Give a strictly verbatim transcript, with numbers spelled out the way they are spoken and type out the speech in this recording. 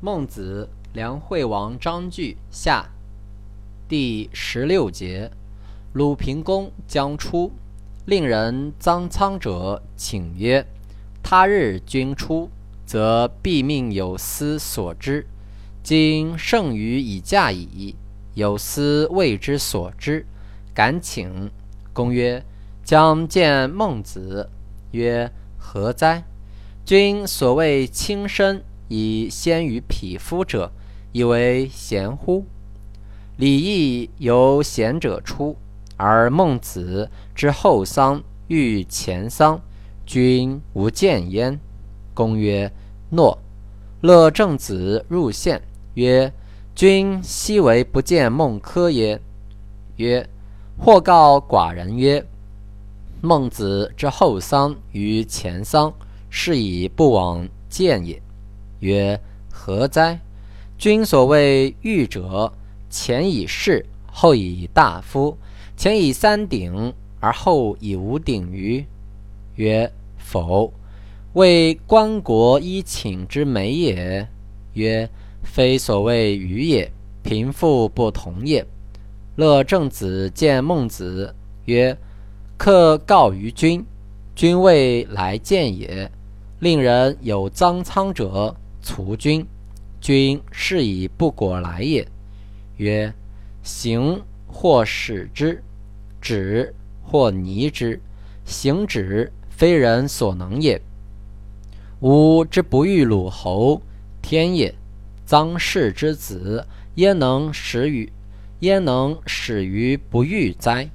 孟子梁惠王章句下第十六节，鲁平公将出，令人臧苍者请曰：他日君出，则必命有司所之，今剩余以驾矣，有司谓之所之，敢请。公曰：将见孟子。曰：何哉？君所谓亲身以先于匹夫者，以为贤乎？礼义由贤者出，而孟子之后丧欲前丧，君无见焉。公曰：诺。乐正子入献曰：君奚为不见孟轲耶？曰：或告寡人曰：孟子之后丧于前丧，是以不往见也。曰：何哉？君所谓欲者，前以士，后以大夫，前以三鼎，而后以五鼎于？曰：否。谓观国衣寝之美也？曰：非所谓愚也，贫富不同也。乐正子见孟子，曰：客告于君，君未来见也。令人有臧苍者，卒君，君是以不果来也。曰：行或使之，止或泥之，行止，非人所能也。吾之不欲鲁侯，天也。臧氏之子，焉能始于，焉能始于不欲哉？